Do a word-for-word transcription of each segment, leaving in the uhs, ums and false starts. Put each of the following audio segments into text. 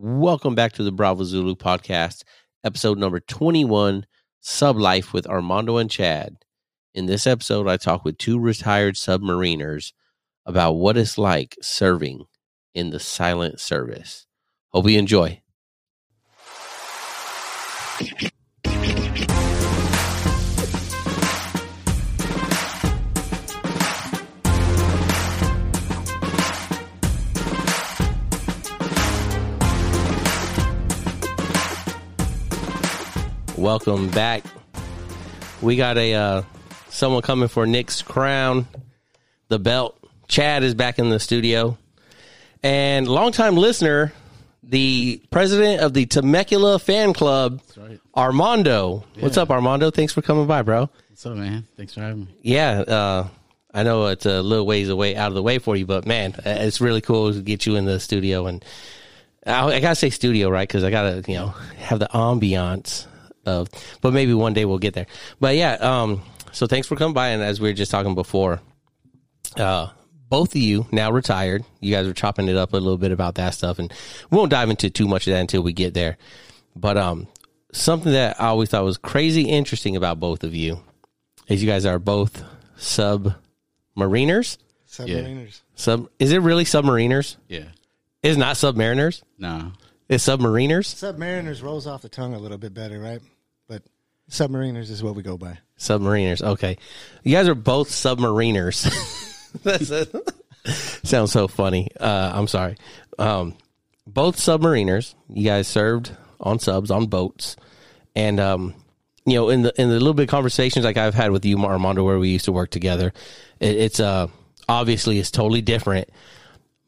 Welcome back to the Bravo Zulu podcast, episode number twenty-one, Sublife with Armando and Chad. In this episode, I talk with two retired submariners about what it's like serving in the silent service. Hope you enjoy. Welcome back. We got a uh, someone coming for Nick's crown, the belt. Chad is back in the studio. And longtime listener, the president of the Temecula Fan Club, that's right, Armando. Yeah. What's up, Armando? Thanks for coming by, bro. What's up, man? Thanks for having me. Yeah, uh, I know it's a little ways away, out of the way for you, but man, it's really cool to get you in the studio. And I, I gotta say studio, right? Because I gotta, you know, have the ambiance. Of, but maybe one day we'll get there. But yeah, um, so thanks for coming by. And as we were just talking before, uh, both of you now retired. You guys were chopping it up a little bit about that stuff, and we won't dive into too much of that until we get there. But um, something that I always thought was crazy interesting about both of you is you guys are both submariners. Submariners. Yeah. Sub. Is it really submariners? Yeah. It's not submariners? No. It's submariners? Submariners rolls off the tongue a little bit better, right? But submariners is what we go by. Submariners. Okay. You guys are both submariners. That's it. Sounds so funny. Uh, I'm sorry. Um, both submariners. You guys served on subs, on boats. And, um, you know, in the in the little bit of conversations like I've had with you, Armando, where we used to work together, it, it's uh, obviously it's totally different.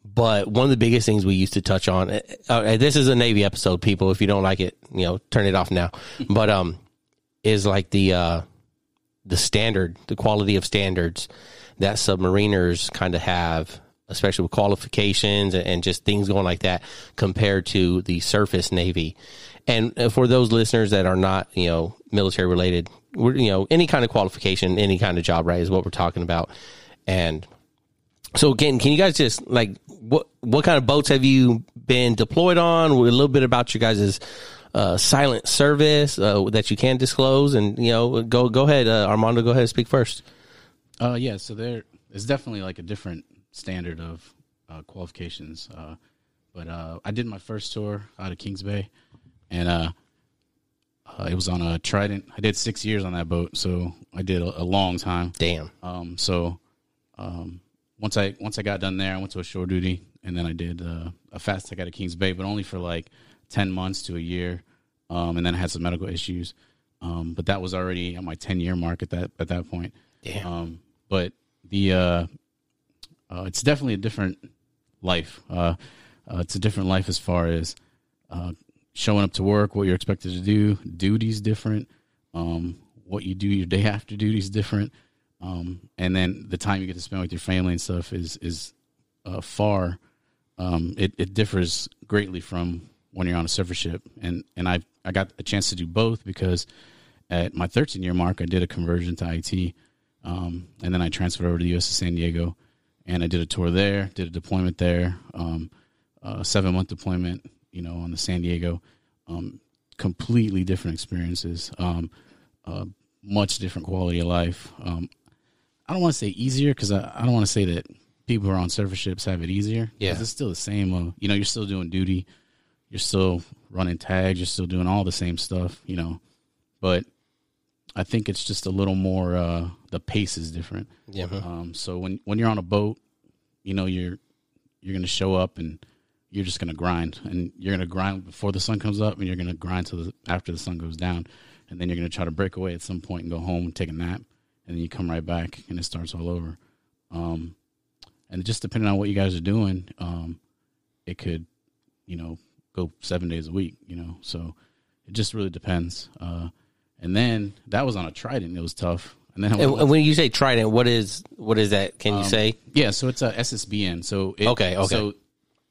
But one of the biggest things we used to touch on, uh, this is a Navy episode, people. If you don't like it, you know, turn it off now. But um, is like the uh, the standard, the quality of standards that submariners kind of have, especially with qualifications and, and just things going like that, compared to the surface Navy. And for those listeners that are not, you know, military related, we're, you know, any kind of qualification, any kind of job, right, is what we're talking about. And so again, can you guys just like what what kind of boats have you been deployed on? A little bit about your guys' uh, silent service uh, that you can disclose, and you know, go go ahead, uh, Armando, go ahead and speak first. Uh, yeah, so there is definitely like a different standard of uh, qualifications, uh, but uh, I did my first tour out of Kings Bay, and uh, uh, it was on a Trident. I did six years on that boat, so I did a, a long time. Damn. Um. So. Um. Once I once I got done there, I went to a shore duty, and then I did uh, a fast tech out of Kings Bay, but only for like ten months to a year, um, and then I had some medical issues. Um, but that was already at my ten year mark at that at that point. Damn. Um, but the uh, uh, it's definitely a different life. Uh, uh, it's a different life as far as uh, showing up to work, what you're expected to do. Duty's different. Um, what you do your day after duty's different. Um, and then the time you get to spend with your family and stuff is, is, uh, far, um, it, it differs greatly from when you're on a surface ship. And, and I, I got a chance to do both because at my thirteen year mark, I did a conversion to I T. Um, and then I transferred over to U S S San Diego, and I did a tour there, did a deployment there, um, a seven month deployment, you know, on the San Diego, um, completely different experiences, um, uh, much different quality of life. Um, I don't want to say easier because I, I don't want to say that people who are on surface ships have it easier. Yeah. It's still the same. Uh, you know, you're still doing duty. You're still running tags. You're still doing all the same stuff, you know. But I think it's just a little more, uh, the pace is different. Yeah. Um, so when, when you're on a boat, you know, you're you're going to show up and you're just going to grind. And you're going to grind before the sun comes up, and you're going to grind till the, after the sun goes down. And then you're going to try to break away at some point and go home and take a nap. And then you come right back, and it starts all over. Um, and just depending on what you guys are doing, um, it could, you know, go seven days a week, you know. So it just really depends. Uh, and then that was on a Trident. It was tough. And then and, and when you say Trident, what is what is that? Can um, you say? Yeah, so it's a S S B N. So it, okay, okay. So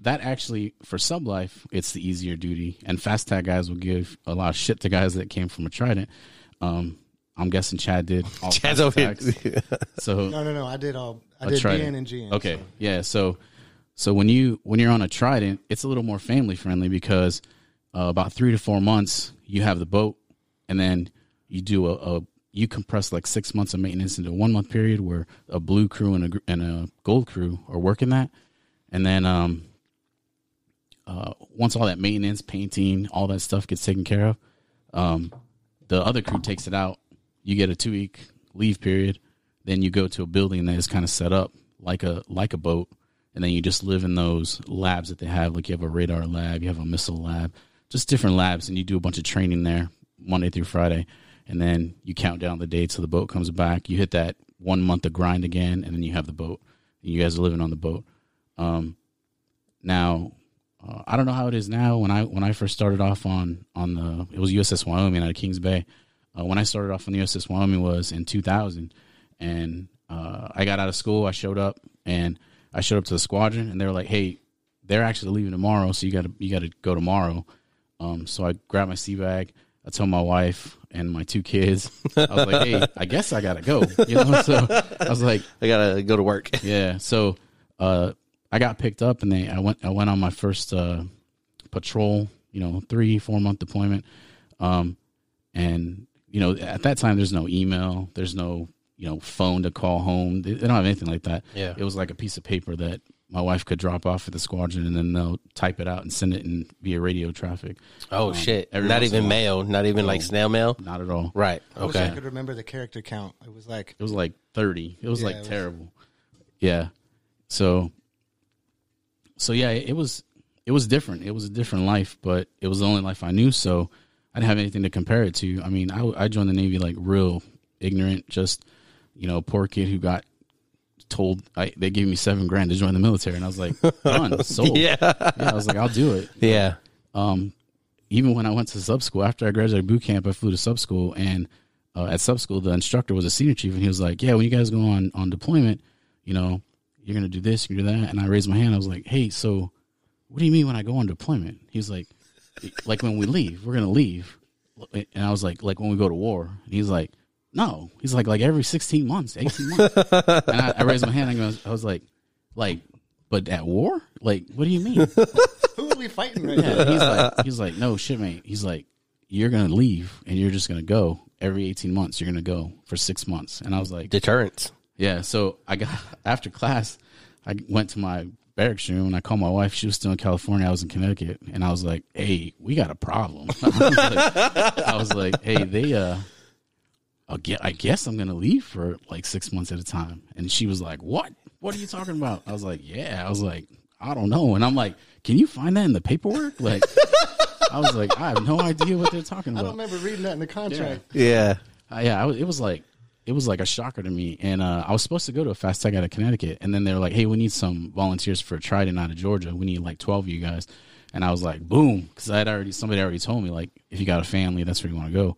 that actually, for sublife, it's the easier duty. And fast tag guys will give a lot of shit to guys that came from a Trident. Um I'm guessing Chad did all Chad's over here. So no, no, no. I did all. I did B N and G M. Okay, so. yeah. So, So when you when you're on a Trident, it's a little more family friendly because uh, about three to four months you have the boat, and then you do a, a you compress like six months of maintenance into a one month period where a blue crew and a and a gold crew are working that, and then um uh once all that maintenance, painting, all that stuff gets taken care of, um the other crew takes it out. You get a two week leave period. Then you go to a building that is kind of set up like a like a boat, and then you just live in those labs that they have. Like you have a radar lab, you have a missile lab, just different labs, and you do a bunch of training there Monday through Friday, and then you count down the dates till the boat comes back. You hit that one month of grind again, and then you have the boat. You guys are living on the boat. Um, now, uh, I don't know how it is now. When I when I first started off on on the it was U S S Wyoming out of Kings Bay. Uh, when I started off on the U S S Wyoming was in two thousand. And uh, I got out of school. I showed up, and I showed up to the squadron, and they were like, "Hey, they're actually leaving tomorrow, so you gotta you gotta go tomorrow." Um, so I grabbed my sea bag. I told my wife and my two kids. I was like, "Hey, I guess I gotta go." You know, so I was like, "I gotta go to work." Yeah. So uh, I got picked up, and they I went I went on my first uh, patrol. You know, three four month deployment, um, and you know at that time there's no email, there's no you know, phone to call home. They don't have anything like that. Yeah. It was like a piece of paper that my wife could drop off at the squadron, and then they'll type it out and send it in via radio traffic. Oh, um, shit. Not even mail. Not even no, like snail mail? Not at all. Right. Okay. I wish I could remember the character count. It was like... It was like thirty. It was yeah, like it terrible. Was... Yeah. So, so yeah, it was, it was different. It was a different life, but it was the only life I knew, so I didn't have anything to compare it to. I mean, I, I joined the Navy like real ignorant, just... You know, poor kid who got told I, they gave me seven grand to join the military, and I was like, "Done, sold." Yeah. yeah, I was like, "I'll do it." Yeah. Um, even when I went to sub school after I graduated boot camp, I flew to sub school, and uh, at sub school, the instructor was a senior chief, and he was like, "Yeah, when you guys go on on deployment, you know, you're gonna do this, you do that." And I raised my hand. I was like, "Hey, so what do you mean when I go on deployment?" He was like, "Like when we leave, we're gonna leave," and I was like, "Like when we go to war," and he's like. No, he's like, like every sixteen months, eighteen months. And I, I raised my hand and I was, I was like, like, but at war? Like, what do you mean? Who are we fighting right yeah, now? He's like, he's like, no shit, mate. He's like, you're going to leave and you're just going to go every eighteen months. You're going to go for six months. And I was like, deterrence. Yeah. So I got, after class, I went to my barracks room and I called my wife. She was still in California. I was in Connecticut. And I was like, hey, we got a problem. I, was like, I was like, hey, they, uh, I guess I'm going to leave for like six months at a time. And she was like, what? What are you talking about? I was like, yeah. I was like, I don't know. And I'm like, can you find that in the paperwork? Like, I was like, I have no idea what they're talking about. I don't remember reading that in the contract. Yeah. Yeah. Uh, yeah I was, it was like, it was like a shocker to me. And uh, I was supposed to go to a fast tech out of Connecticut. And then they were like, hey, we need some volunteers for a Trident out of Georgia. We need like twelve of you guys. And I was like, boom. Cause I had already, somebody already told me like, if you got a family, that's where you want to go.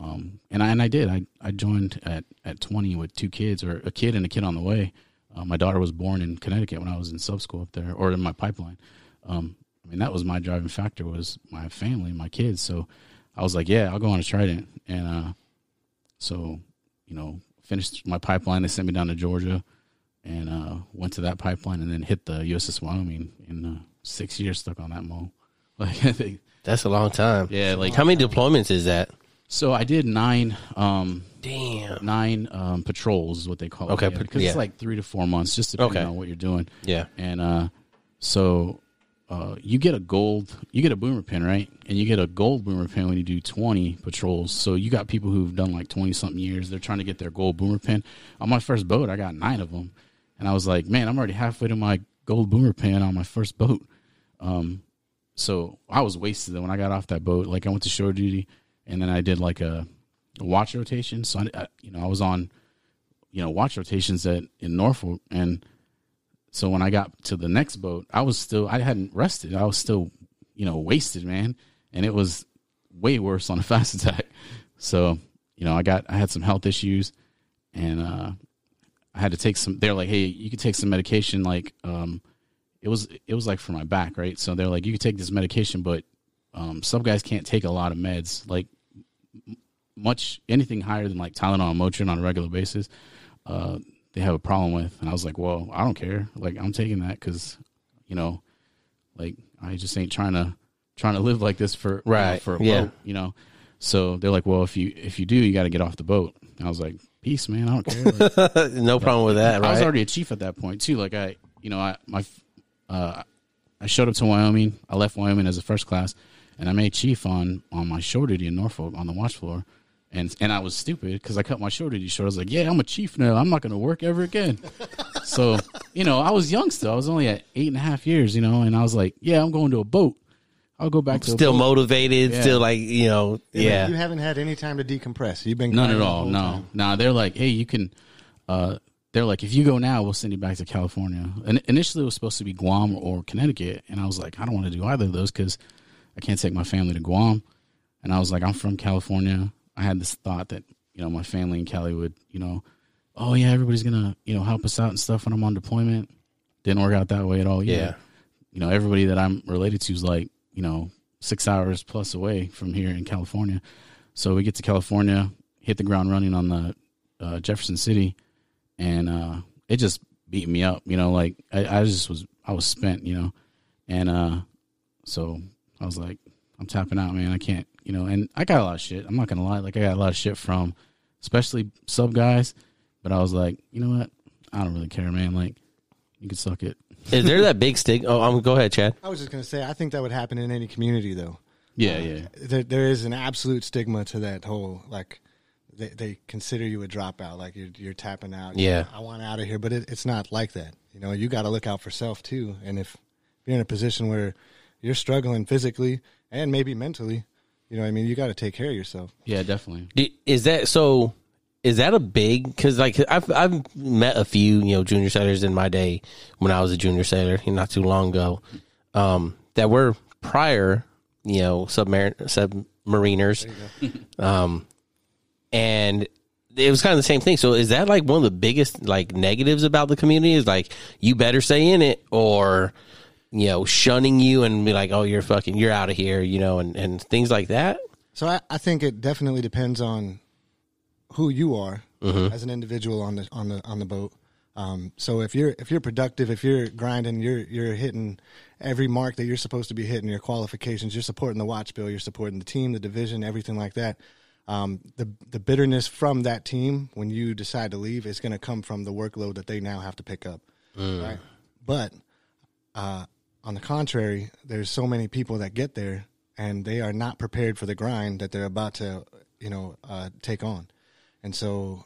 Um, and I, and I did, I, I joined at, at twenty with two kids or a kid and a kid on the way. Uh, my daughter was born in Connecticut when I was in sub school up there or in my pipeline. Um, I mean, that was my driving factor was my family and my kids. So I was like, yeah, I'll go on a Trident. And, uh, so, you know, finished my pipeline. They sent me down to Georgia and, uh, went to that pipeline and then hit the U S S Wyoming in uh, six years stuck on that mole. Like, I think, that's a long time. Yeah. Like how many deployments is that? So I did nine, um, damn, nine um, patrols is what they call okay, it. Okay, yeah, because yeah. it's like three to four months, just depending okay. on what you're doing. Yeah, and uh, so uh, you get a gold, you get a boomer pin, right? And you get a gold boomer pin when you do twenty patrols. So you got people who've done like twenty something years. They're trying to get their gold boomer pin. On my first boat, I got nine of them, and I was like, man, I'm already halfway to my gold boomer pin on my first boat. Um, so I was wasted when I got off that boat. Like I went to shore duty. And then I did like a, a watch rotation. So, I, I, you know, I was on, you know, watch rotations at in Norfolk. And so when I got to the next boat, I was still, I hadn't rested. I was still, you know, wasted, man. And it was way worse on a fast attack. So, you know, I got, I had some health issues and uh, I had to take some, they're like, hey, you could take some medication. Like um, it was, it was like for my back, right? So they're like, you could take this medication, but Um, some guys can't take a lot of meds, like much, anything higher than like Tylenol and Motrin on a regular basis. Uh, they have a problem with, and I was like, well, I don't care. Like I'm taking that. Cause you know, like I just ain't trying to trying to live like this for right. uh, for a yeah. boat, you know. So they're like, well, if you if you do, you got to get off the boat. And I was like, peace, man. I don't care. Like, no but, problem with that. Right? I was already a chief at that point too. Like I, you know, I my uh, I showed up to Wyoming. I left Wyoming as a first class, and I made chief on on my shore duty in Norfolk on the watch floor. And and I was stupid because I cut my shore duty short. I was like, yeah, I'm a chief now. I'm not going to work ever again. So, you know, I was young still. I was only at eight and a half years, you know, and I was like, yeah, I'm going to a boat. I'll go back I'm to still a boat. motivated, yeah. still like, you know, yeah. yeah. You haven't had any time to decompress. You've been. None at all. No, time. no. They're like, hey, you can. Uh, they're like, if you go now, we'll send you back to California. And initially it was supposed to be Guam or Connecticut. And I was like, I don't want to do either of those because I can't take my family to Guam. And I was like, I'm from California. I had this thought that, you know, my family in Cali would, you know, oh, yeah, everybody's going to, you know, help us out and stuff when I'm on deployment. Didn't work out that way at all. Yeah. yeah. You know, everybody that I'm related to is like, you know, six hours plus away from here in California. So we get to California, hit the ground running on the uh, Jefferson City, and uh, it just beat me up. You know, like I, I just was, I was spent, you know. And uh, so I was like, I'm tapping out, man. I can't. You know, and I got a lot of shit. I'm not going to lie. Like, I got a lot of shit from especially sub guys. But I was like, you know what? I don't really care, man. Like, you can suck it. Is there that big stigma? Oh, I'm, go ahead, Chad. I was just going to say, I think that would happen in any community, though. Yeah, uh, yeah. There, there is an absolute stigma to that whole, like, they, they consider you a dropout. Like, you're, you're tapping out. You yeah. know, I want out of here. But it, it's not like that. You know, you got to look out for self, too. And if you're in a position where you're struggling physically and maybe mentally, you know what I mean? You got to take care of yourself. Yeah, definitely. Is that so? Is that a big? Because like I've I've met a few you know junior sailors in my day when I was a junior sailor not too long ago um, that were prior you know submarin submariners, um, and it was kind of the same thing. So is that like one of the biggest like negatives about the community is like you better stay in it or. You know, shunning you and be like, oh, you're fucking, you're out of here, you know, and, and things like that. So I, I think it definitely depends on who you are mm-hmm. as an individual on the on the on the boat. Um, so if you're if you're productive, if you're grinding, you're you're hitting every mark that you're supposed to be hitting, your qualifications, you're supporting the watch bill, you're supporting the team, the division, everything like that. Um, the the bitterness from that team when you decide to leave is going to come from the workload that they now have to pick up. Mm. Right? But uh, on the contrary, there's so many people that get there and they are not prepared for the grind that they're about to, you know, uh, take on. And so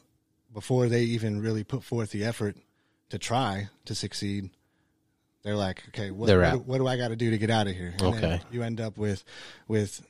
before they even really put forth the effort to try to succeed, they're like, okay, what, what, do, what do I got to do to get out of here? And okay. You end up with, with,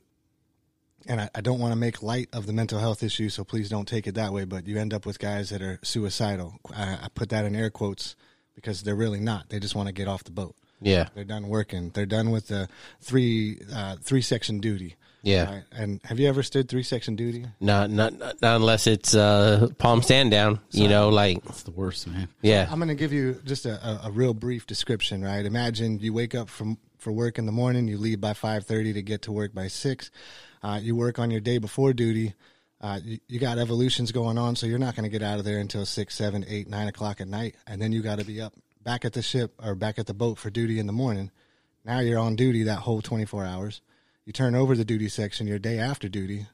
and I, I don't want to make light of the mental health issue, so please don't take it that way, but you end up with guys that are suicidal. I, I put that in air quotes because they're really not. They just want to get off the boat. Yeah, they're done working. They're done with the three uh, three section duty. Yeah, right? And have you ever stood three section duty? Not not, not unless it's uh, palm stand down. So, you know, like that's the worst, man. Yeah, I'm going to give you just a, a, a real brief description. Right, imagine you wake up from for work in the morning. You leave by five thirty to get to work by six. Uh, you work on your day before duty. Uh, you, you got evolutions going on, so you're not going to get out of there until six, seven, eight, nine o'clock at night, and then you got to be up. Back at the ship or back at the boat for duty in the morning. Now you're on duty that whole twenty-four hours. You turn over the duty section your day after duty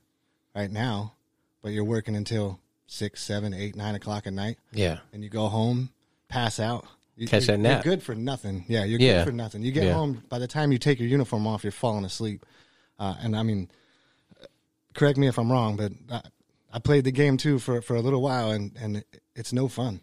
right now, but you're working until six, seven, eight, nine o'clock at night. Yeah. And you go home, pass out. You, Catch that nap. You're good for nothing. Yeah, you're yeah. good for nothing. You get yeah. home, by the time you take your uniform off, you're falling asleep. Uh, and I mean, correct me if I'm wrong, but I, I played the game too for, for a little while, and, and it's no fun.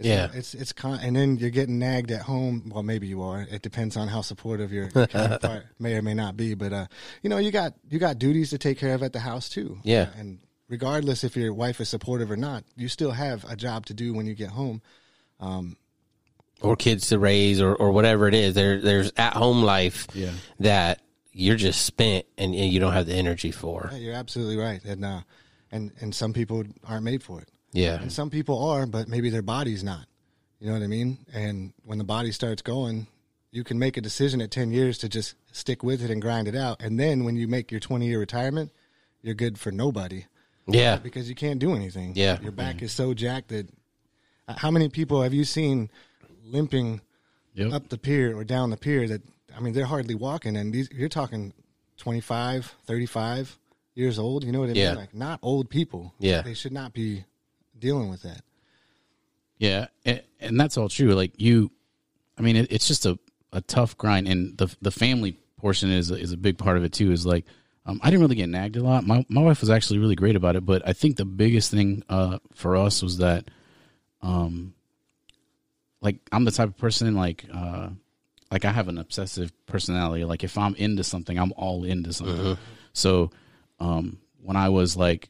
It's yeah, not, it's it's con- and then you're getting nagged at home. Well, maybe you are. It depends on how supportive your part may or may not be. But uh, you know, you got you got duties to take care of at the house too. Yeah, uh, and regardless if your wife is supportive or not, you still have a job to do when you get home, um, or kids to raise, or, or whatever it is. There there's at home life yeah. that you're just spent and, and you don't have the energy for. Yeah, you're absolutely right, and uh, and and some people aren't made for it. Yeah. And some people are, but maybe their body's not. You know what I mean? And when the body starts going, you can make a decision at ten years to just stick with it and grind it out. And then when you make your twenty-year retirement, you're good for nobody. Yeah. Right? Because you can't do anything. Yeah. Your back mm-hmm. is so jacked that... How many people have you seen limping yep. up the pier or down the pier that, I mean, they're hardly walking. And these, you're talking twenty-five, thirty-five years old. You know what I mean? Yeah. Like, not old people. Yeah. They should not be dealing with that. Yeah. And, and that's all true. Like you, I mean, it, it's just a, a tough grind. And the the family portion is, is a big part of it too, is like, Um, I didn't really get nagged a lot. My my wife was actually really great about it, but I think the biggest thing uh, for us was that, um, like I'm the type of person like uh, like I have an obsessive personality. Like if I'm into something, I'm all into something. Uh-huh. So um, when I was like,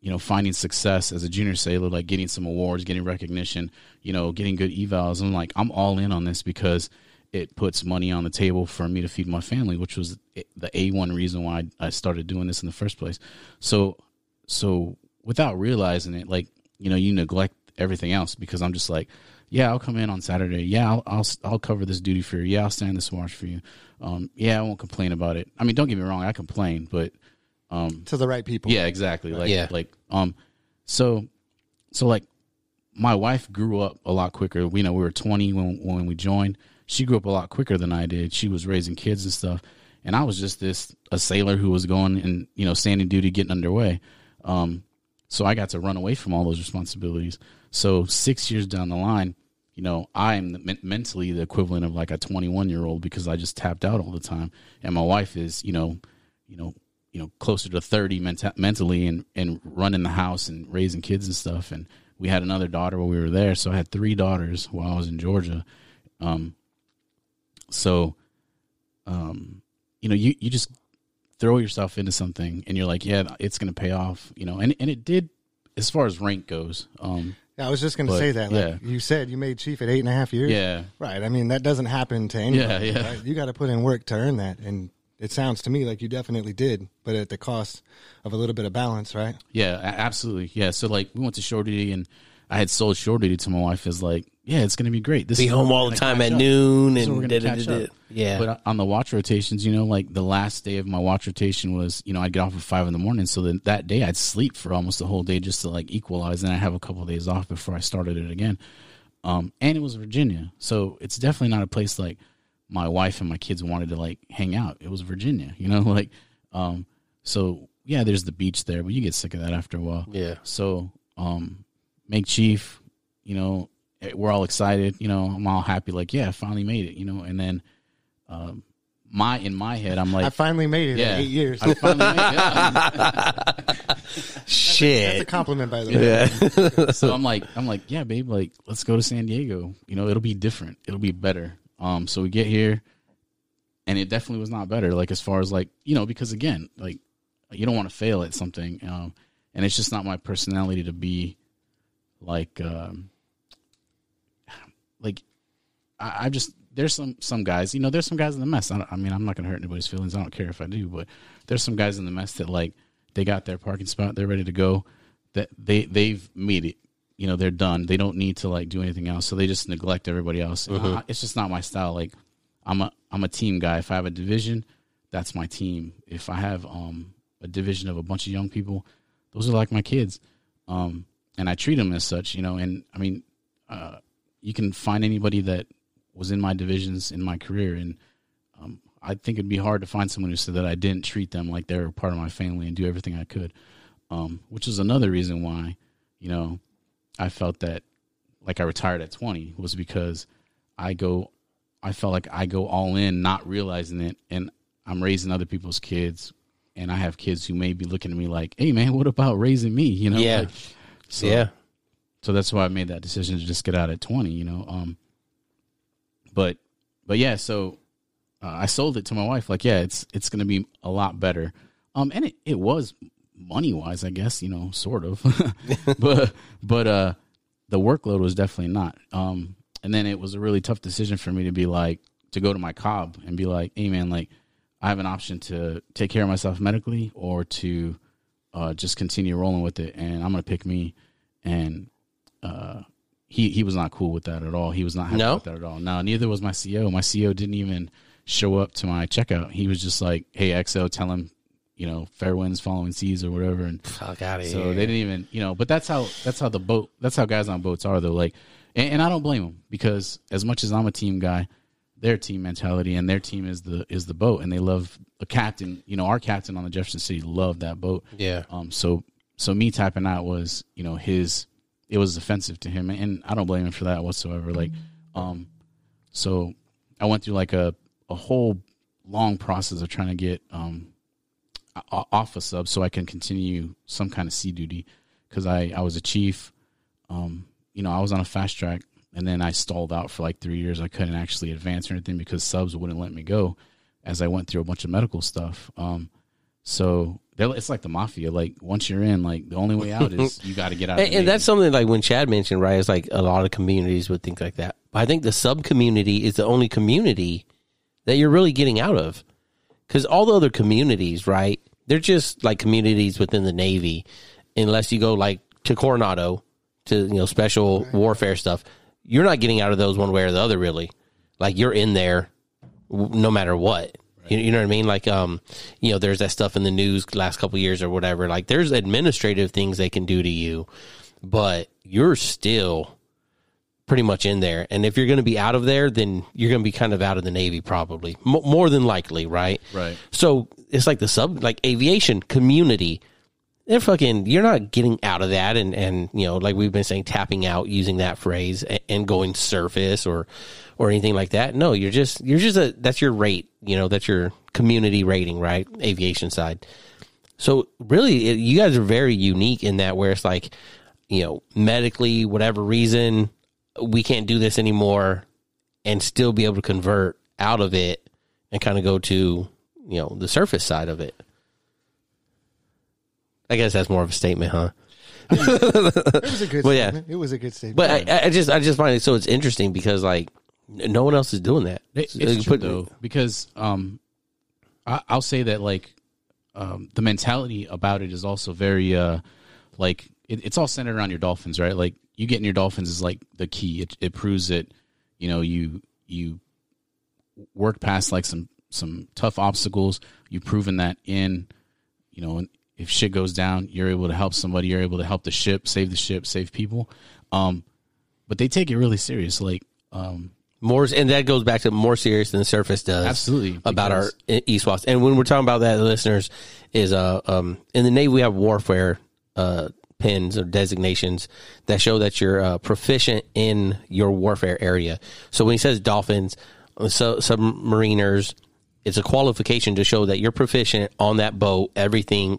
you know, finding success as a junior sailor, like getting some awards, getting recognition, you know, getting good evals, I'm like I'm all in on this because it puts money on the table for me to feed my family, which was the A one reason why I started doing this in the first place. So, so without realizing it, like, you know, you neglect everything else because I'm just like, yeah, I'll come in on Saturday. Yeah. I'll, I'll, I'll cover this duty for you. Yeah. I'll stand this watch for you. Um, yeah, I won't complain about it. I mean, don't get me wrong. I complain, but, um, to the right people. Yeah, exactly. Like, yeah. like, um, so, so like my wife grew up a lot quicker. We know we were twenty when, when we joined. She grew up a lot quicker than I did. She was raising kids and stuff. And I was just this, a sailor who was going and, you know, standing duty, getting underway. Um, so I got to run away from all those responsibilities. So six years down the line, you know, I'm the, mentally the equivalent of like a twenty-one year old because I just tapped out all the time. And my wife is, you know, you know, you know, closer to thirty ment- mentally and, and running the house and raising kids and stuff. And we had another daughter while we were there. So I had three daughters while I was in Georgia. Um, So, um, you know, you, you just throw yourself into something and you're like, yeah, it's going to pay off, you know, and, and it did as far as rank goes. Um, I was just going to say that, like yeah. you said, you made chief at eight and a half years. Yeah. Right. I mean, that doesn't happen to anybody. Yeah, yeah. Right? You got to put in work to earn that. And it sounds to me like you definitely did, but at the cost of a little bit of balance, right? Yeah, absolutely. Yeah. So like we went to shore duty and I had sold shore duty to my wife as like, yeah, it's going to be great. This be is home all the time at up. noon. And we're da, da, da, da, da. Yeah. But on the watch rotations, you know, like the last day of my watch rotation was, you know, I'd get off at five in the morning. So then that day I'd sleep for almost the whole day just to like equalize. And I have a couple of days off before I started it again. Um, and it was Virginia. So it's definitely not a place like my wife and my kids wanted to like hang out. It was Virginia, you know, like, um, so yeah, there's the beach there, but you get sick of that after a while. Yeah. So, um, make chief, you know, we're all excited, you know, I'm all happy, like, yeah, I finally made it, you know, and then um, my, in my head, I'm like. I finally made it yeah, in eight years. I finally made it. Yeah. Shit. That's a, that's a compliment, by the way. Yeah. So I'm like, I'm like, yeah, babe, like, let's go to San Diego. You know, it'll be different. It'll be better. Um, so we get here, and it definitely was not better, like, as far as, like, you know, because, again, like, you don't want to fail at something, um, and it's just not my personality to be, like, um. Like, I, I just, there's some, some guys, you know, there's some guys in the mess. I, don't, I mean, I'm not going to hurt anybody's feelings. I don't care if I do, but there's some guys in the mess that, like, they got their parking spot. They're ready to go. That they, they've made it. You know, they're done. They don't need to, like, do anything else. So they just neglect everybody else. Uh-huh. I, it's just not my style. Like, I'm a, I'm a team guy. If I have a division, that's my team. If I have um a division of a bunch of young people, those are like my kids. Um, and I treat them as such, you know, and, I mean, uh, you can find anybody that was in my divisions in my career. And um, I think it'd be hard to find someone who said that I didn't treat them like they were part of my family and do everything I could, um, which is another reason why, you know, I felt that like I retired at twenty was because I go, I felt like I go all in, not realizing it. And I'm raising other people's kids. And I have kids who may be looking at me like, hey man, what about raising me? You know? Yeah. Like, so, yeah. So that's why I made that decision to just get out at twenty, you know. Um, but, but yeah. So uh, I sold it to my wife, like, yeah, it's it's going to be a lot better. Um, and it, it was money wise, I guess, you know, sort of. but but uh, the workload was definitely not. Um, and then it was a really tough decision for me to be like to go to my cob and be like, hey man, like I have an option to take care of myself medically or to uh, just continue rolling with it, and I'm going to pick me. And Uh, he, he was not cool with that at all. He was not happy no? with that at all. No, neither was my C O. My C O didn't even show up to my checkout. He was just like, hey, X O, tell him, you know, fair winds following seas or whatever. And fuck out of so here. They didn't even, you know, but that's how, that's how the boat, that's how guys on boats are though. Like, and, and I don't blame them because as much as I'm a team guy, their team mentality, and their team is the is the boat, and they love a captain. You know, our captain on the Jefferson City loved that boat. Yeah. Um. So so me typing out was, you know, his, it was offensive to him, and I don't blame him for that whatsoever. Like, um, so I went through like a a whole long process of trying to get um off a sub so I can continue some kind of sea duty, because I I was a chief. Um, you know, I was on a fast track. And then I stalled out for like three years. I couldn't actually advance or anything because subs wouldn't let me go as I went through a bunch of medical stuff. Um, so it's like the mafia. Like, once you're in, like, the only way out is you got to get out. and and that's something like when Chad mentioned, right? It's like a lot of communities would think like that. But I think the sub community is the only community that you're really getting out of, because all the other communities, right? They're just like communities within the Navy, unless you go like to Coronado to, you know, special right. warfare stuff. You're not getting out of those one way or the other, really. Like, you're in there no matter what. Right. You, you know what I mean? Like, um, you know, there's that stuff in the news last couple of years or whatever. Like, there's administrative things they can do to you, but you're still pretty much in there. And if you're going to be out of there, then you're going to be kind of out of the Navy probably. M- more than likely, right? Right. So it's like the sub, like aviation community. They're fucking, you're not getting out of that. And, and, you know, like we've been saying, tapping out, using that phrase, and, and going surface or, or anything like that. No, you're just, you're just a, that's your rate, you know, that's your community rating, right? Aviation side. So really, it, you guys are very unique in that, where it's like, you know, medically, whatever reason, we can't do this anymore, and still be able to convert out of it and kind of go to, you know, the surface side of it. I guess that's more of a statement, huh? I mean, it was a good well, statement. Yeah. It was a good statement. But I, I just I just find it so it's interesting, because, like, no one else is doing that. It, it's true, though, because um, I, I'll say that, like, um, the mentality about it is also very, uh, like, it, it's all centered around your dolphins, right? Like, you getting your dolphins is, like, the key. It, it proves that, you know, you you work past, like, some, some tough obstacles. You've proven that in, you know, in, if shit goes down, you're able to help somebody. You're able to help the ship, save the ship, save people. Um, but they take it really serious. Like, um, more, and that goes back to more serious than the surface does. Absolutely. About our E S W S. And when we're talking about that, the listeners, is uh, um, in the Navy, we have warfare uh, pins or designations that show that you're uh, proficient in your warfare area. So when he says dolphins, so, submariners, it's a qualification to show that you're proficient on that boat, everything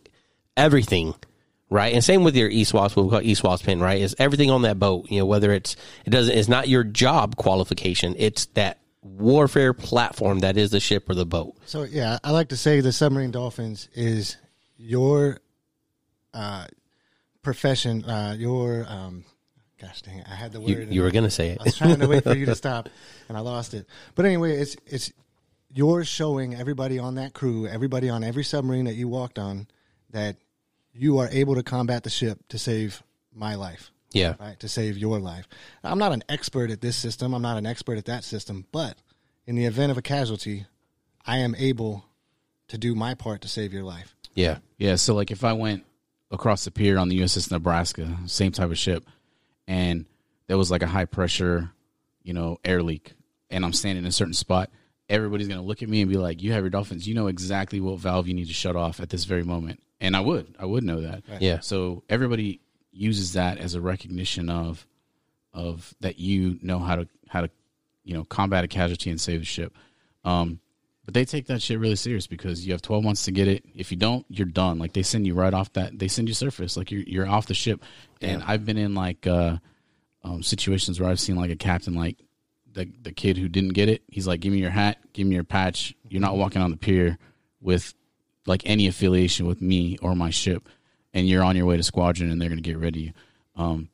Everything, right? And same with your E S W S, what we call E S W S pin, right? Is everything on that boat, you know, whether it's, it doesn't, it's not your job qualification. It's that warfare platform that is the ship or the boat. So, yeah, I like to say the submarine dolphins is your uh, profession, uh, your, um, gosh dang it, I had the word. You, you were going to say it. I was trying to wait for you to stop, and I lost it. But anyway, it's, it's you're showing everybody on that crew, everybody on every submarine that you walked on, that you are able to combat the ship to save my life. Yeah. Right? To save your life. I'm not an expert at this system. I'm not an expert at that system. But in the event of a casualty, I am able to do my part to save your life. Yeah. Yeah. So, like, if I went across the pier on the U S S Nebraska, same type of ship, and there was like a high pressure, you know, air leak, and I'm standing in a certain spot, everybody's going to look at me and be like, you have your dolphins. You know exactly what valve you need to shut off at this very moment. And I would, I would know that. Right. Yeah. So everybody uses that as a recognition of, of that, you know, how to, how to, you know, combat a casualty and save the ship. Um, but they take that shit really serious, because you have twelve months to get it. If you don't, you're done. Like, they send you right off that, they send you surface, like you're, you're off the ship. Yeah. And I've been in like, uh, um, situations where I've seen like a captain, like the, the kid who didn't get it. He's like, give me your hat, give me your patch. You're not walking on the pier with, like, any affiliation with me or my ship, and you're on your way to squadron, and they're going to get rid of you. Um,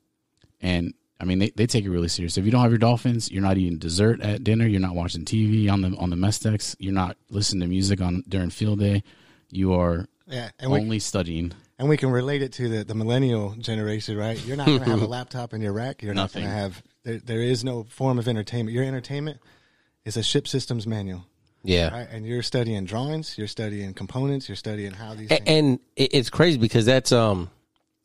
and I mean, they, they take it really serious. If you don't have your dolphins, you're not eating dessert at dinner. You're not watching T V on the, on the mess decks. You're not listening to music on during field day. You are yeah, and only we, studying. And we can relate it to the, the millennial generation, right? You're not going to have a laptop in your rack. You're Nothing. not going to have, there, there is no form of entertainment. Your entertainment is a ship systems manual. Yeah, right? And you're studying drawings, you're studying components, you're studying how these. And, and it's crazy, because that's um,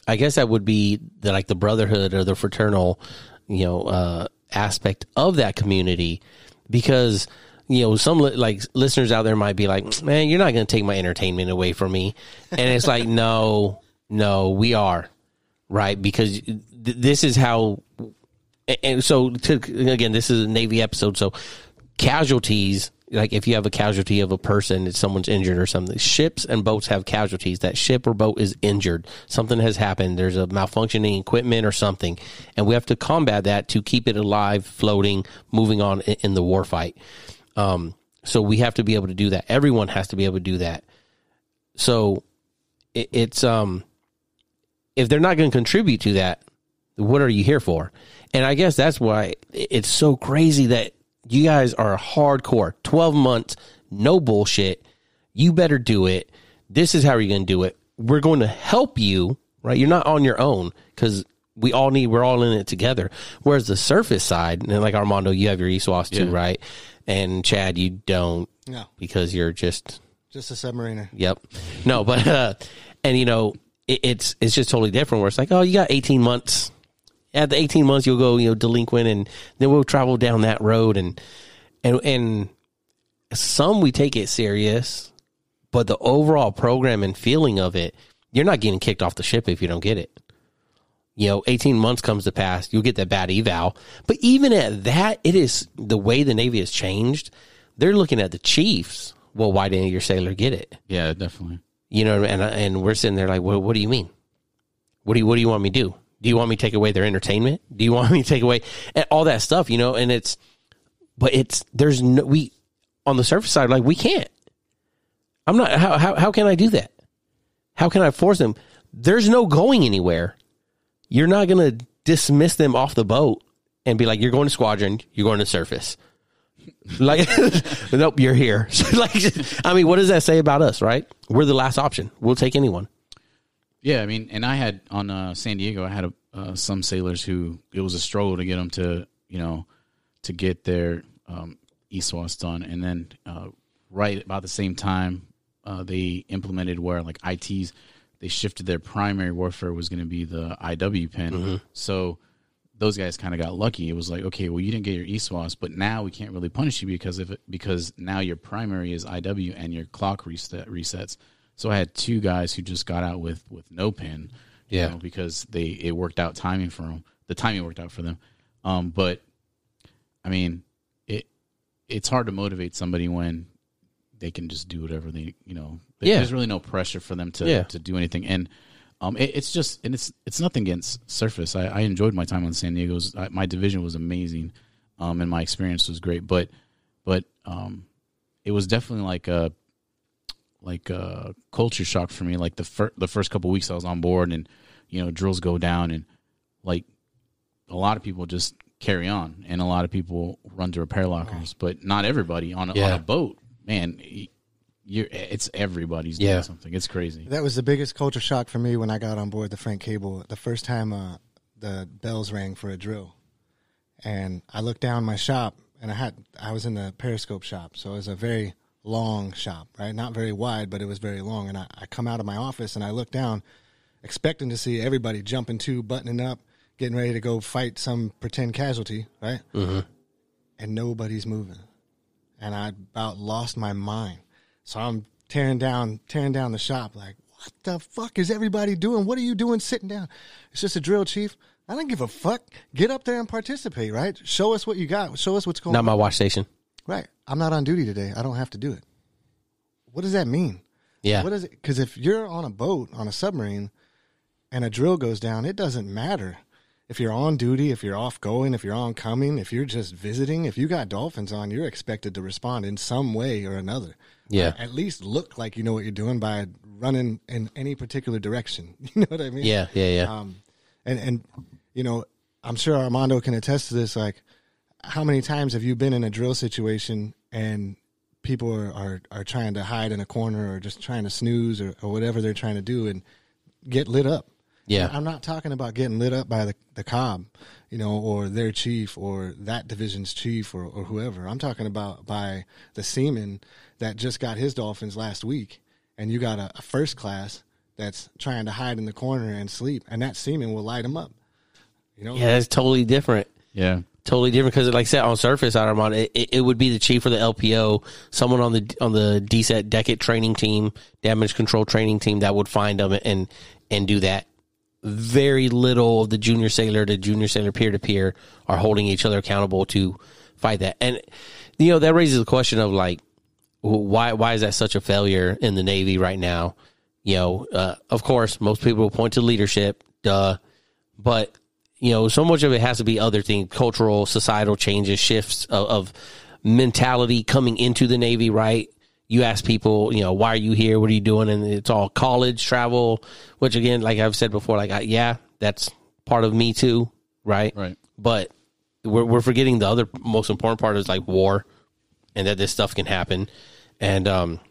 I guess that would be the, like the brotherhood or the fraternal, you know, uh, aspect of that community, because you know, some li- like listeners out there might be like, man, you're not going to take my entertainment away from me. And it's like, no, no, we are, right? Because th- this is how, and so to, again, this is a Navy episode. So casualties, like if you have a casualty of a person, if someone's injured or something, ships and boats have casualties. That ship or boat is injured. Something has happened. There's a malfunctioning equipment or something. And we have to combat that to keep it alive, floating, moving on in the war fight. Um, so we have to be able to do that. Everyone has to be able to do that. So it, it's, um, if they're not going to contribute to that, what are you here for? And I guess that's why it's so crazy that you guys are hardcore. twelve months, no bullshit. You better do it. This is how you're going to do it. We're going to help you, right? You're not on your own, because we all need, we're all in it together. Whereas the surface side, and like Armando, you have your E S W S too, yeah. right? And Chad, you don't, no, because you're just just a submariner. Yep. No, but uh, and you know it, it's it's just totally different. Where it's like, oh, you got eighteen months. At the eighteen months, you'll go, you know, delinquent, and then we'll travel down that road. And and and some we take it serious, but the overall program and feeling of it, you're not getting kicked off the ship if you don't get it. You know, eighteen months comes to pass, you'll get that bad eval. But even at that, it is the way the Navy has changed. They're looking at the chiefs. Well, why didn't your sailor get it? Yeah, definitely. You know, and and we're sitting there like, well, what do you mean? What do you, what do you want me to do? Do you want me to take away their entertainment? Do you want me to take away and all that stuff? You know, and it's, but it's, there's no, we, on the surface side, like, we can't. I'm not, how how, how can I do that? How can I force them? There's no going anywhere. You're not going to dismiss them off the boat and be like, you're going to squadron, you're going to surface. Like, nope, you're here. Like, I mean, what does that say about us, right? We're the last option. We'll take anyone. Yeah, I mean, and I had on uh, San Diego, I had a, uh, some sailors who it was a struggle to get them to, you know, to get their um, E S W S done. And then uh, right about the same time, uh, they implemented where, like, I Ts, they shifted their primary warfare was going to be the I W pin. Mm-hmm. So those guys kind of got lucky. It was like, okay, well, you didn't get your E S W S, but now we can't really punish you because if it, because now your primary is I W and your clock reset resets. So I had two guys who just got out with, with no pin, you yeah, know, because they it worked out timing for them. The timing worked out for them. Um, but I mean, it it's hard to motivate somebody when they can just do whatever they, you know, yeah. there's really no pressure for them to, yeah. to do anything. And um, it, it's just, and it's, it's nothing against surface. I, I enjoyed my time on San Diego's. I, my division was amazing. Um, and my experience was great, but, but um, it was definitely like a, like a culture shock for me. Like the first, the first couple of weeks I was on board and, you know, drills go down and like a lot of people just carry on and a lot of people run to repair lockers, but not everybody on a, yeah. on a boat, man. You're, it's everybody's doing yeah. something. It's crazy. That was the biggest culture shock for me when I got on board the Frank Cable. The first time uh, the bells rang for a drill, and I looked down my shop, and I had I was in the periscope shop, so it was a very long shop, right? Not very wide, but it was very long. And I, I come out of my office and I look down, expecting to see everybody jumping to, buttoning up, getting ready to go fight some pretend casualty, right? Mm-hmm. And nobody's moving, and I about lost my mind. So I'm tearing down, tearing down the shop. Like, what the fuck is everybody doing? What are you doing sitting down? It's just a drill, chief. I don't give a fuck. Get up there and participate, right? Show us what you got. Show us what's going on. Not my watch station. Right. I'm not on duty today. I don't have to do it. What does that mean? Yeah. What is it? Because if you're on a boat, on a submarine, and a drill goes down, it doesn't matter if you're on duty, if you're off going, if you're on coming, if you're just visiting. If you got dolphins on, you're expected to respond in some way or another. Yeah. Or at least look like you know what you're doing by running in any particular direction. You know what I mean? Yeah, yeah, yeah. Um, and, and, you know, I'm sure Armando can attest to this. Like, how many times have you been in a drill situation and people are, are, are trying to hide in a corner or just trying to snooze or, or whatever they're trying to do and get lit up? Yeah. And I'm not talking about getting lit up by the, the Cobb, you know, or their chief or that division's chief or, or whoever. I'm talking about by the seaman that just got his dolphins last week, and you got a, a first class that's trying to hide in the corner and sleep, and that seaman will light him up. You know, yeah, that's totally different. Yeah. Totally different because, like I said, on surface, Armando, it, it would be the chief or the L P O, someone on the on the D SAT DECAT training team, damage control training team that would find them and and do that. Very little of the junior sailor to junior sailor peer to peer are holding each other accountable to fight that. And you know that raises the question of like, why why is that such a failure in the Navy right now? You know, uh, of course, most people will point to leadership, duh, but. You know, so much of it has to be other things, cultural, societal changes, shifts of, of mentality coming into the Navy, right? You ask people, you know, why are you here? What are you doing? And it's all college, travel, which again, like I've said before, like, I, yeah, that's part of me too, right? Right. But we're, we're forgetting the other most important part is like war and that this stuff can happen. And um,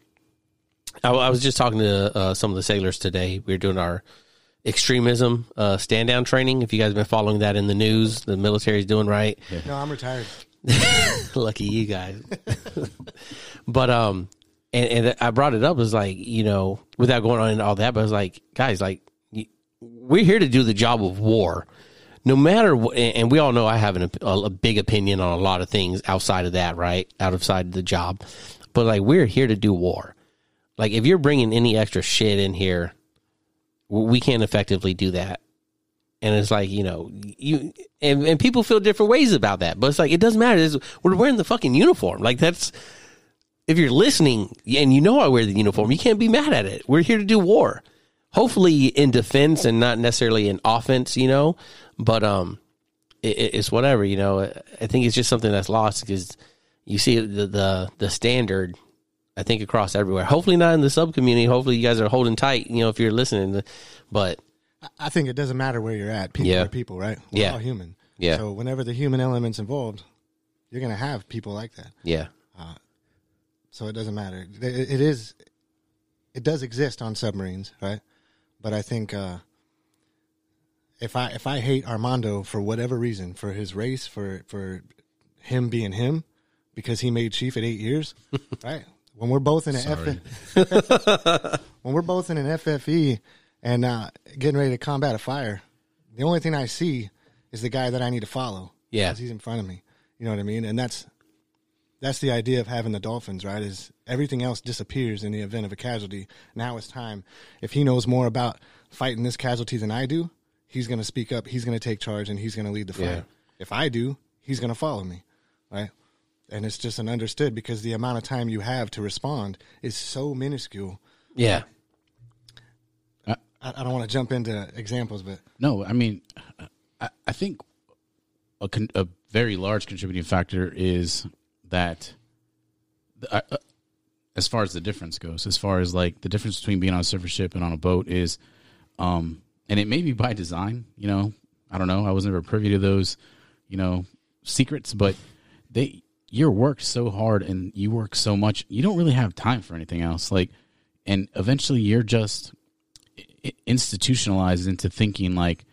I, I was just talking to uh, some of the sailors today. We were doing our extremism uh stand down training. If you guys have been following that in the news, the military's doing right. Yeah. No, I'm retired. Lucky you guys. But um and, and I brought it up as like, you know, without going on and all that, but I was like, guys, like we're here to do the job of war. No matter what, and we all know I have an, a, a big opinion on a lot of things outside of that, right? Outside of the job. But like we're here to do war. Like if you're bringing any extra shit in here, we can't effectively do that. And it's like, you know, you and, and people feel different ways about that. But it's like, it doesn't matter. It's, we're wearing the fucking uniform. Like that's, if you're listening and you know I wear the uniform, you can't be mad at it. We're here to do war. Hopefully in defense and not necessarily in offense, you know. But um, it, it's whatever, you know. I think it's just something that's lost because you see the, the, the standard I think across everywhere. Hopefully not in the sub community. Hopefully you guys are holding tight, you know, if you're listening. But I think it doesn't matter where you're at. People yeah. are people, right? We're yeah. all human. Yeah. So whenever the human element's involved, you're going to have people like that. Yeah. Uh, so it doesn't matter. It, it is, it does exist on submarines, right? But I think uh, if I if I hate Armando for whatever reason, for his race, for for him being him, because he made chief at eight years, right? When we're both in an F- when we're both in an F F E and uh, getting ready to combat a fire, the only thing I see is the guy that I need to follow. Yeah, because he's in front of me. You know what I mean? And that's that's the idea of having the dolphins, right? Is everything else disappears in the event of a casualty. Now it's time. If he knows more about fighting this casualty than I do, he's going to speak up. He's going to take charge, and he's going to lead the fight. Yeah. If I do, he's going to follow me, right? And it's just an understood because the amount of time you have to respond is so minuscule. Yeah. I, I don't want to jump into examples, but. No, I mean, I, I think a, con, a very large contributing factor is that uh, as far as the difference goes, as far as like the difference between being on a surface ship and on a boat is, um, and it may be by design, you know, I don't know. I was never privy to those, you know, secrets, but they, you're worked so hard and you work so much, you don't really have time for anything else. Like, and eventually you're just institutionalized into thinking like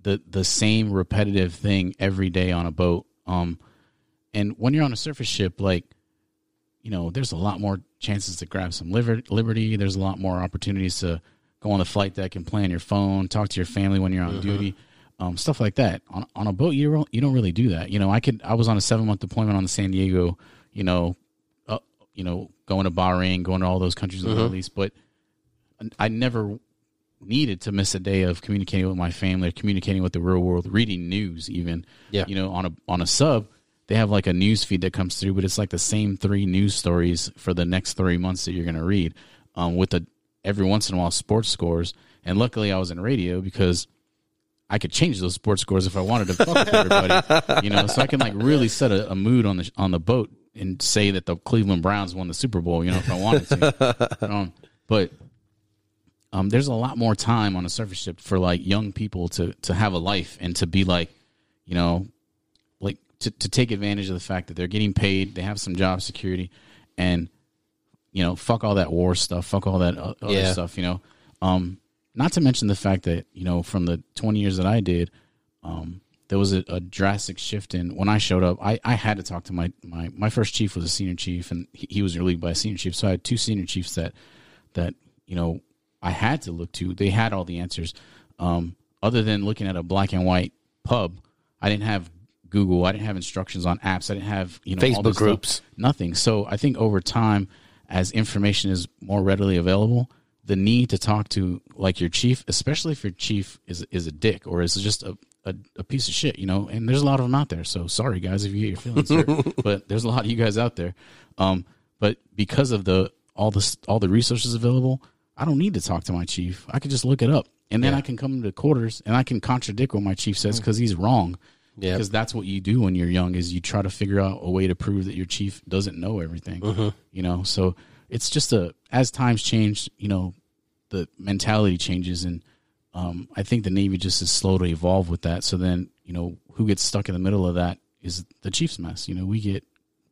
the, the same repetitive thing every day on a boat. Um, and when you're on a surface ship, like, you know, there's a lot more chances to grab some liberty. There's a lot more opportunities to go on the flight deck and play on your phone, talk to your family when you're on uh-huh. duty. Um, stuff like that on on a boat, you don't, you don't really do that. You know, I could I was on a seven month deployment on the San Diego. You know, uh, you know, going to Bahrain, going to all those countries in mm-hmm. the Middle East, but I never needed to miss a day of communicating with my family, or communicating with the real world, reading news, even. Yeah. You know, on a on a sub, they have like a news feed that comes through, but it's like the same three news stories for the next three months that you're going to read. Um, with a every once in a while sports scores, and luckily I was in radio because I could change those sports scores if I wanted to fuck with everybody, you know, so I can like really set a, a mood on the, on the boat and say that the Cleveland Browns won the Super Bowl, you know, if I wanted to, um, but, um, there's a lot more time on a surface ship for like young people to, to have a life and to be like, you know, like to, to take advantage of the fact that they're getting paid, they have some job security and, you know, fuck all that war stuff, fuck all that other yeah. stuff, you know, um, not to mention the fact that, you know, from the twenty years that I did, um, there was a, a drastic shift in when I showed up. I, I had to talk to my, my, my first chief was a senior chief, and he, he was relieved by a senior chief. So I had two senior chiefs that, that, you know, I had to look to. They had all the answers. Um, other than looking at a black and white pub, I didn't have Google. I didn't have instructions on apps. I didn't have, you know, Facebook all this groups, stuff, nothing. So I think over time, as information is more readily available, the need to talk to like your chief, especially if your chief is is a dick or is just a, a, a piece of shit, you know, and there's a lot of them out there. So sorry guys, if you get your feelings hurt, but there's a lot of you guys out there. Um, but because of the, all the, all the resources available, I don't need to talk to my chief. I could just look it up and then yeah. I can come to quarters and I can contradict what my chief says, cause he's wrong. Yeah. Because that's what you do when you're young, is you try to figure out a way to prove that your chief doesn't know everything, uh-huh. you know? So it's just a, as times change, you know, the mentality changes. And um, I think the Navy just is slow to evolve with that. So then, you know, who gets stuck in the middle of that is the chief's mess. You know, we get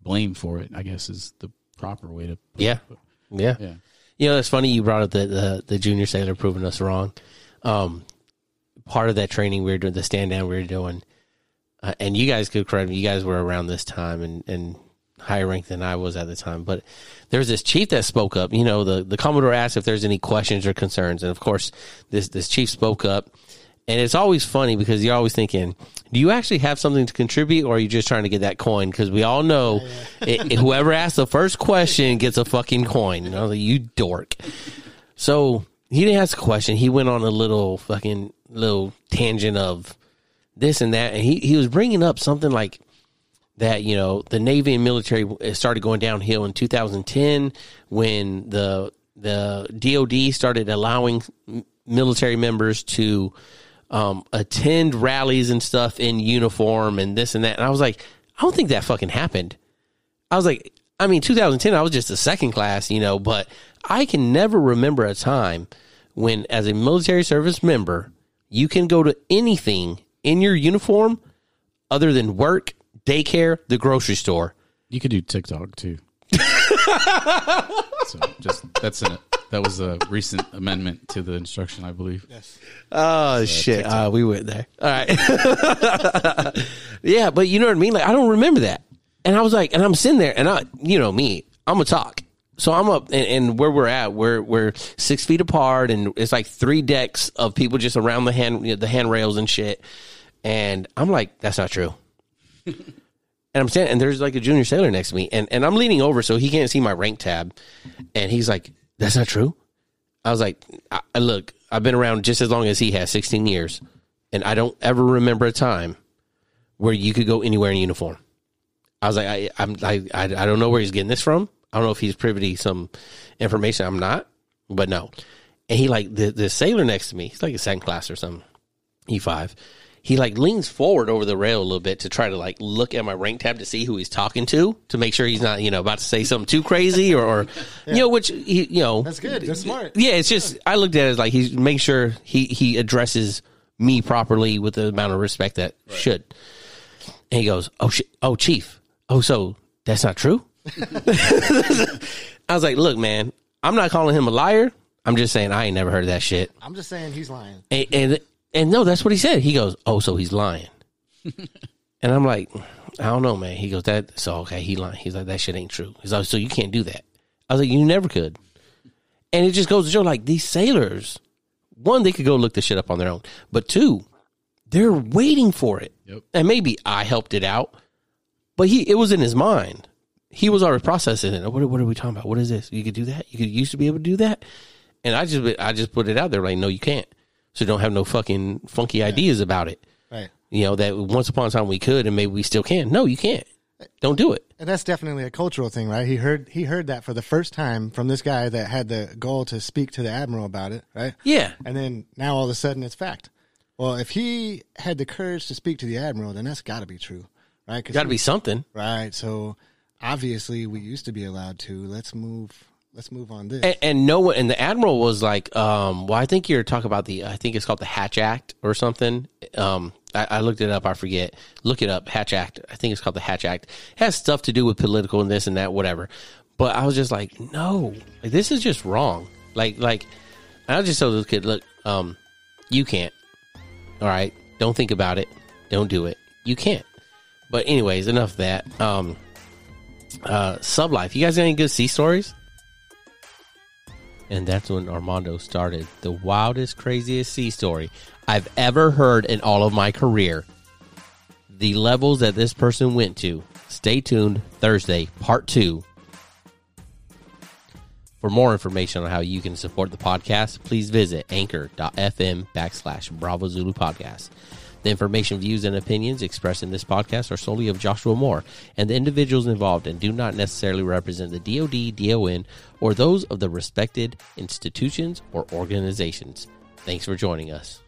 blamed for it, I guess, is the proper way to put yeah. it. But, yeah. Yeah. You know, it's funny you brought up the, the, the junior sailor proving us wrong. Um, part of that training we were doing, the stand down we were doing, uh, and you guys could correct me, you guys were around this time and, and higher ranked than I was at the time, but there was this chief that spoke up. You know, the, the Commodore asked if there's any questions or concerns, and of course, this, this chief spoke up. And it's always funny because you're always thinking, do you actually have something to contribute, or are you just trying to get that coin? Because we all know it, it, whoever asks the first question gets a fucking coin. You know, like, you dork. So he didn't ask a question. He went on a little fucking little tangent of this and that. And he, he was bringing up something like that, you know, the Navy and military started going downhill in two thousand ten when the the D O D started allowing military members to Um, attend rallies and stuff in uniform and this and that. And I was like, I don't think that fucking happened. I was like, I mean, two thousand ten, I was just a second class, you know, but I can never remember a time when, as a military service member, you can go to anything in your uniform other than work, daycare, the grocery store. You could do TikTok too. So just, that's in it. That was a recent amendment to the instruction, I believe. Yes. Oh, so, shit. Uh, we went there. All right. Yeah, but you know what I mean? Like, I don't remember that. And I was like, and I'm sitting there, and I, you know me, I'm a talk. So I'm up, and, and where we're at, we're we're six feet apart, and it's like three decks of people just around the hand, you know, the handrails and shit. And I'm like, that's not true. And I'm standing, and there's like a junior sailor next to me, and, and I'm leaning over so he can't see my rank tab. And he's like, that's not true. I was like, I, I look, I've been around just as long as he has, sixteen years, and I don't ever remember a time where you could go anywhere in uniform. I was like, I I'm, I, I don't know where he's getting this from. I don't know if he's privy to some information. I'm not, but no. And he like, the, the sailor next to me, he's like a second class or something, E five. He like leans forward over the rail a little bit to try to like look at my rank tab to see who he's talking to, to make sure he's not, you know, about to say something too crazy or, or yeah. you know, which, he, you know. That's good. That's smart. Yeah, it's just, I looked at it as like he's make sure he, he addresses me properly with the amount of respect that right. should. And he goes, oh, sh- oh, chief. Oh, so that's not true? I was like, look, man, I'm not calling him a liar. I'm just saying I ain't never heard of that shit. I'm just saying he's lying. And, and And no, that's what he said. He goes, oh, so he's lying. And I'm like, I don't know, man. He goes, that, so okay, he lying. He's like, that shit ain't true. He's like, so you can't do that. I was like, you never could. And it just goes to show, like, these sailors, one, they could go look this shit up on their own. But two, they're waiting for it. Yep. And maybe I helped it out, but he, it was in his mind. He was already processing it. What, what are we talking about? What is this? You could do that? You could used to be able to do that? And I just, I just put it out there like, no, you can't. So don't have no fucking funky yeah. ideas about it. Right. You know, that once upon a time we could and maybe we still can. No, you can't. Don't do it. And that's definitely a cultural thing, right? He heard he heard that for the first time from this guy that had the goal to speak to the admiral about it, right? Yeah. And then now all of a sudden it's fact. Well, if he had the courage to speak to the admiral, then that's got to be true, right? Got to be something. Right. So obviously we used to be allowed to. Let's move Let's move on this. And, and no one, and the admiral was like, um, well, I think you're talking about the, I think it's called the Hatch Act or something. Um, I, I looked it up. I forget. Look it up. Hatch Act. I think it's called the Hatch Act. It has stuff to do with political and this and that, whatever. But I was just like, no, like, this is just wrong. Like, like, I just told this kid, look, um, you can't. All right. Don't think about it. Don't do it. You can't. But anyways, enough of that. Um, uh, Sublife. You guys got any good sea stories? And that's when Armando started the wildest, craziest sea story I've ever heard in all of my career. the levels that this person went to. Stay tuned Thursday, part two. For more information on how you can support the podcast, please visit anchor.fm backslash Bravo Zulu Podcast. The information, views, and opinions expressed in this podcast are solely of Joshua Moore and the individuals involved and do not necessarily represent the D O D, D O N, or those of the respected institutions or organizations. Thanks for joining us.